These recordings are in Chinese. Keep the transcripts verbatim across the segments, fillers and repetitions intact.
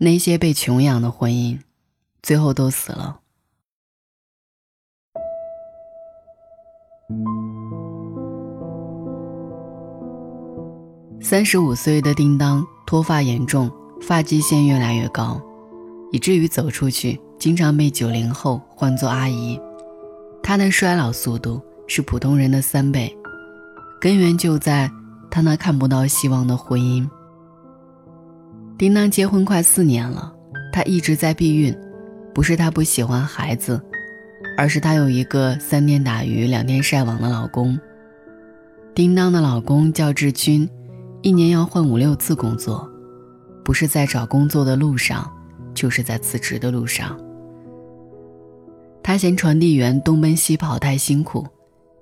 那些被穷养的婚姻，最后都死了。三十五岁的叮当脱发严重，发际线越来越高，以至于走出去经常被九零后唤作阿姨。她的衰老速度是普通人的三倍，根源就在她那看不到希望的婚姻。叮当结婚快四年了，她一直在避孕，不是她不喜欢孩子，而是她有一个三天打鱼两天晒网的老公。叮当的老公叫志军，一年要换五六次工作，不是在找工作的路上，就是在辞职的路上。他嫌传递员东奔西跑太辛苦，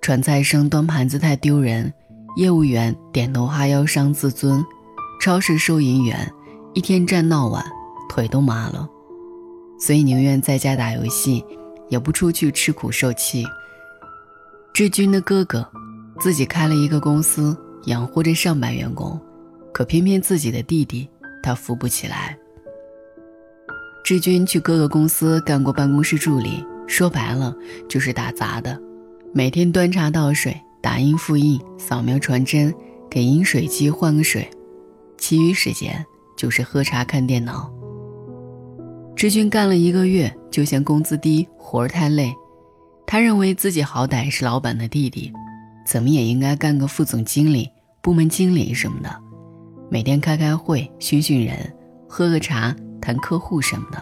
传菜生端盘子太丢人，业务员点头哈腰伤自尊，超市收银员一天站闹晚，腿都麻了，所以宁愿在家打游戏，也不出去吃苦受气。志军的哥哥自己开了一个公司，养活着上百员工，可偏偏自己的弟弟他扶不起来。志军去各个公司干过办公室助理，说白了就是打杂的，每天端茶倒水，打印复印，扫描传真，给饮水机换个水，其余时间就是喝茶看电脑。志军干了一个月就嫌工资低，活儿太累，他认为自己好歹是老板的弟弟，怎么也应该干个副总经理、部门经理什么的，每天开开会、训训人，喝个茶、谈客户什么的。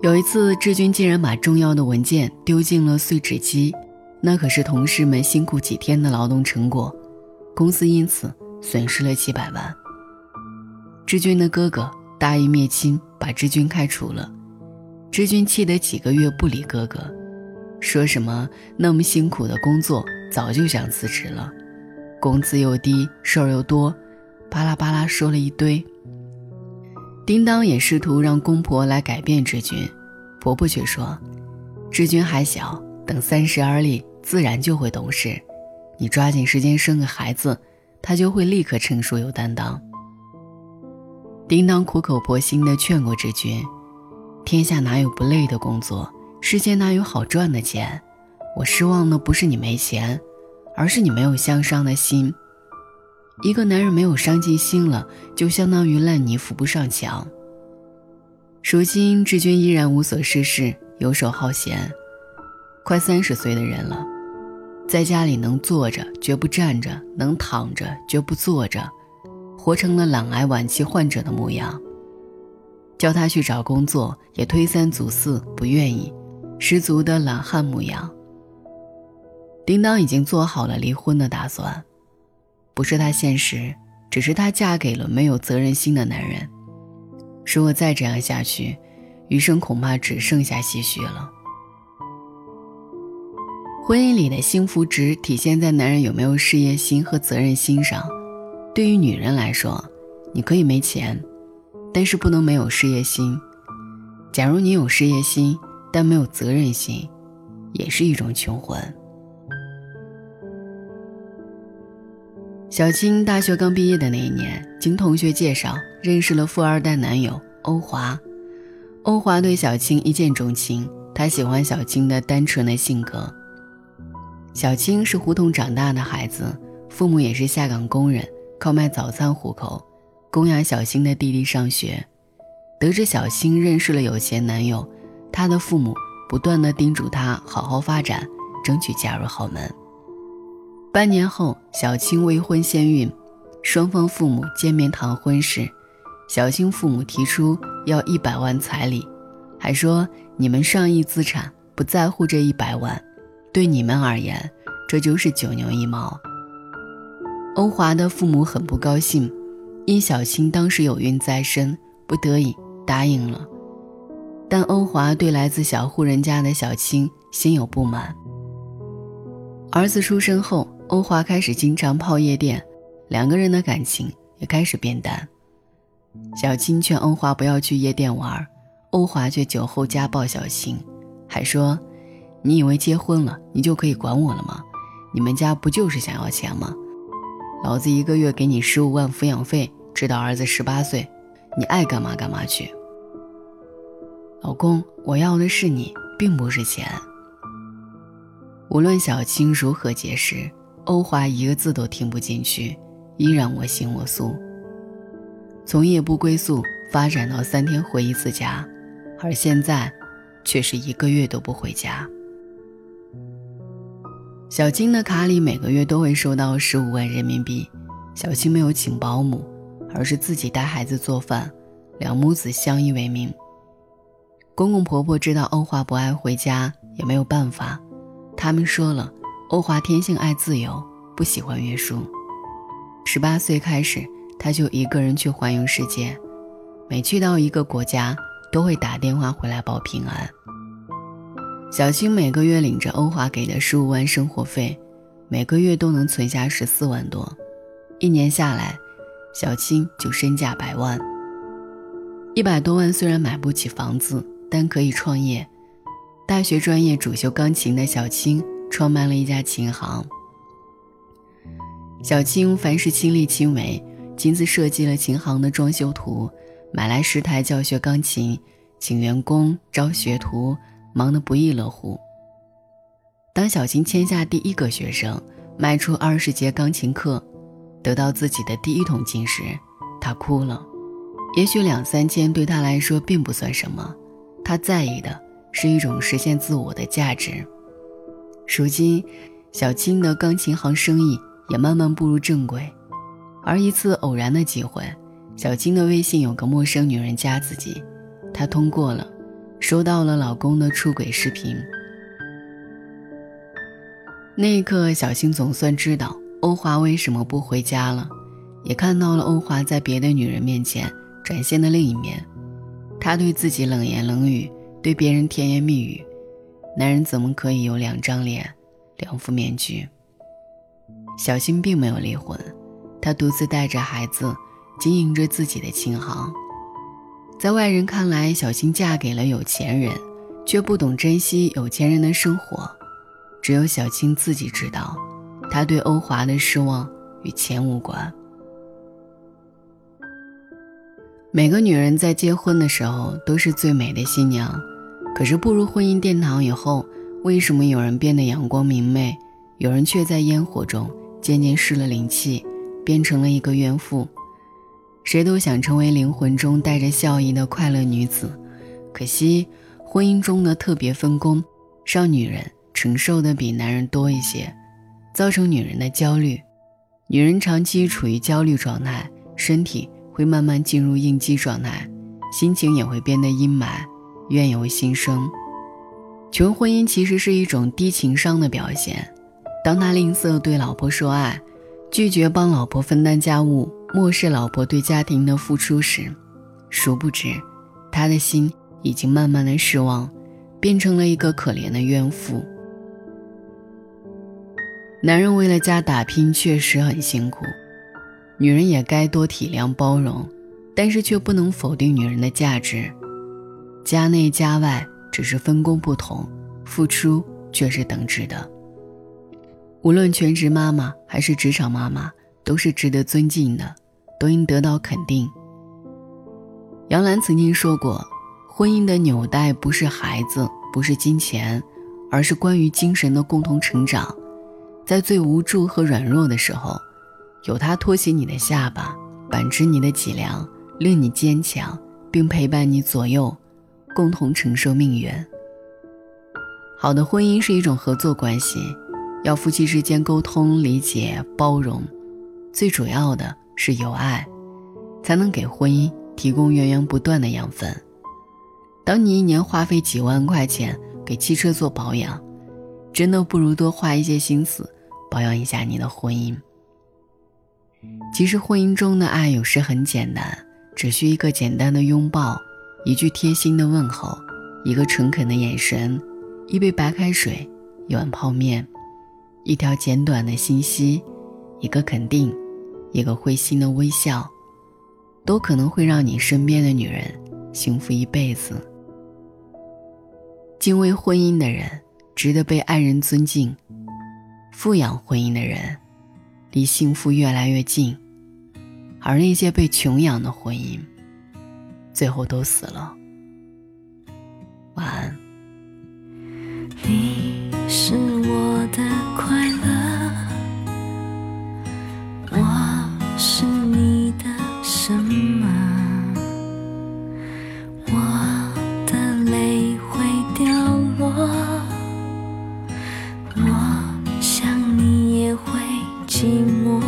有一次，志军竟然把重要的文件丢进了碎纸机，那可是同事们辛苦几天的劳动成果，公司因此损失了几百万。志军的哥哥大义灭亲，把志军开除了。志军气得几个月不理哥哥，说什么那么辛苦的工作早就想辞职了，工资又低事儿又多，巴拉巴拉说了一堆。叮当也试图让公婆来改变志军，婆婆却说志军还小，等三十而立自然就会懂事，你抓紧时间生个孩子，他就会立刻成熟有担当。叮当苦口婆心地劝过志军，天下哪有不累的工作，世界哪有好赚的钱，我失望的不是你没钱，而是你没有向上的心。一个男人没有上进心了，就相当于烂泥扶不上墙。如今志军依然无所事事，游手好闲，快三十岁的人了，在家里能坐着绝不站着，能躺着绝不坐着，活成了懒癌晚期患者的模样。叫他去找工作也推三阻四不愿意，十足的懒汉模样。叮当已经做好了离婚的打算，不是她现实，只是她嫁给了没有责任心的男人。如果再这样下去，余生恐怕只剩下唏嘘了。婚姻里的幸福值体现在男人有没有事业心和责任心上。对于女人来说，你可以没钱，但是不能没有事业心。假如你有事业心，但没有责任心，也是一种穷魂。小青大学刚毕业的那一年，经同学介绍认识了富二代男友欧华。欧华对小青一见钟情，他喜欢小青的单纯的性格。小青是胡同长大的孩子，父母也是下岗工人，靠卖早餐糊口，供养小青的弟弟上学。得知小青认识了有钱男友，她的父母不断地叮嘱她好好发展，争取嫁入豪门。半年后，小青未婚先孕，双方父母见面谈婚事，小青父母提出要一百万彩礼，还说你们上亿资产不在乎这一百万，对你们而言这就是九牛一毛。欧华的父母很不高兴，因小青当时有孕在身，不得已答应了。但欧华对来自小户人家的小青心有不满。儿子出生后，欧华开始经常泡夜店，两个人的感情也开始变淡。小青劝欧华不要去夜店玩，欧华却酒后家暴小青，还说你以为结婚了你就可以管我了吗？你们家不就是想要钱吗？老子一个月给你十五万抚养费，直到儿子十八岁，你爱干嘛干嘛去。老公，我要的是你，并不是钱。无论小青如何解释，欧华一个字都听不进去，依然我行我素。从夜不归宿发展到三天回一次家，而现在却是一个月都不回家。小青的卡里每个月都会收到十五万人民币，小青没有请保姆，而是自己带孩子做饭，两母子相依为命。公公婆婆知道欧华不爱回家也没有办法，他们说了，欧华天性爱自由，不喜欢约束。十八岁开始，他就一个人去环游世界，每去到一个国家都会打电话回来报平安。小青每个月领着欧华给的十五万生活费，每个月都能存下十四万多，一年下来小青就身价百万。一百多万虽然买不起房子，但可以创业。大学专业主修钢琴的小青创办了一家琴行。小青凡事亲力亲为，亲自设计了琴行的装修图，买来十台教学钢琴，请员工招学徒，忙得不亦乐乎。当小青签下第一个学生，卖出二十节钢琴课，得到自己的第一桶金时，她哭了。也许两三千对她来说并不算什么，她在意的是一种实现自我的价值。如今，小青的钢琴行生意也慢慢步入正轨。而一次偶然的机会，小青的微信有个陌生女人加自己，她通过了，收到了老公的出轨视频。那一刻，小青总算知道欧华为什么不回家了，也看到了欧华在别的女人面前展现的另一面。他对自己冷言冷语，对别人甜言蜜语，男人怎么可以有两张脸，两副面具。小青并没有离婚，她独自带着孩子经营着自己的琴行。在外人看来，小青嫁给了有钱人，却不懂珍惜有钱人的生活。只有小青自己知道，她对欧华的失望与钱无关。每个女人在结婚的时候都是最美的新娘，可是步入婚姻殿堂以后，为什么有人变得阳光明媚，有人却在烟火中渐渐失了灵气，变成了一个怨妇？谁都想成为灵魂中带着笑意的快乐女子，可惜婚姻中的特别分工让女人承受的比男人多一些，造成女人的焦虑。女人长期处于焦虑状态，身体会慢慢进入应激状态，心情也会变得阴霾，怨尤心生。穷婚姻其实是一种低情商的表现。当他吝啬对老婆说爱，拒绝帮老婆分担家务，漠视老婆对家庭的付出时，殊不知他的心已经慢慢的失望，变成了一个可怜的怨妇。男人为了家打拼确实很辛苦，女人也该多体谅包容，但是却不能否定女人的价值。家内家外只是分工不同，付出却是等值的。无论全职妈妈还是职场妈妈，都是值得尊敬的，都应得到肯定。杨澜曾经说过，婚姻的纽带不是孩子，不是金钱，而是关于精神的共同成长。在最无助和软弱的时候，有他托起你的下巴，扳直你的脊梁，令你坚强，并陪伴你左右，共同承受命运。好的婚姻是一种合作关系，要夫妻之间沟通、理解、包容，最主要的是有爱，才能给婚姻提供源源不断的养分。当你一年花费几万块钱给汽车做保养，真的不如多花一些心思保养一下你的婚姻。其实婚姻中的爱有时很简单，只需一个简单的拥抱，一句贴心的问候，一个诚恳的眼神，一杯白开水，一碗泡面，一条简短的信息，一个肯定，一个会心的微笑，都可能会让你身边的女人幸福一辈子。敬畏婚姻的人值得被爱人尊敬，富养婚姻的人离幸福越来越近，而那些被穷养的婚姻最后都死了。晚安。你是我的快乐，我是你的什么，我的泪会掉落，我想你也会寂寞。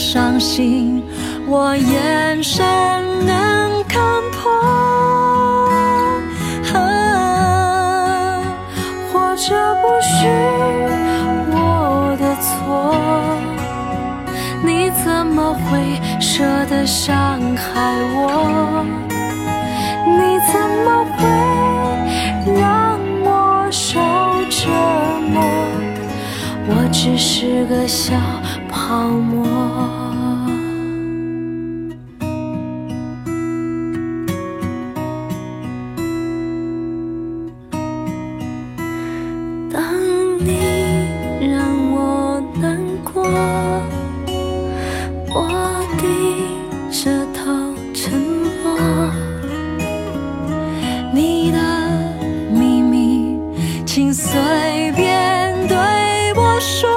伤心，我眼神能看破、啊、或者不是我的错，你怎么会舍得伤害我，你怎么会让我受折磨，我只是个小泡沫。我低着头沉默，你的秘密请随便对我说、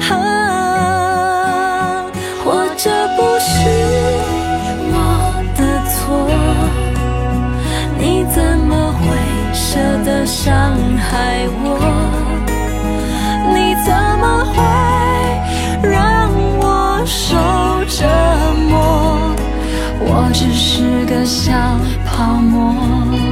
啊、或者不是我的错，你怎么会舍得伤害我，你怎么会让受折磨，我只是个小泡沫。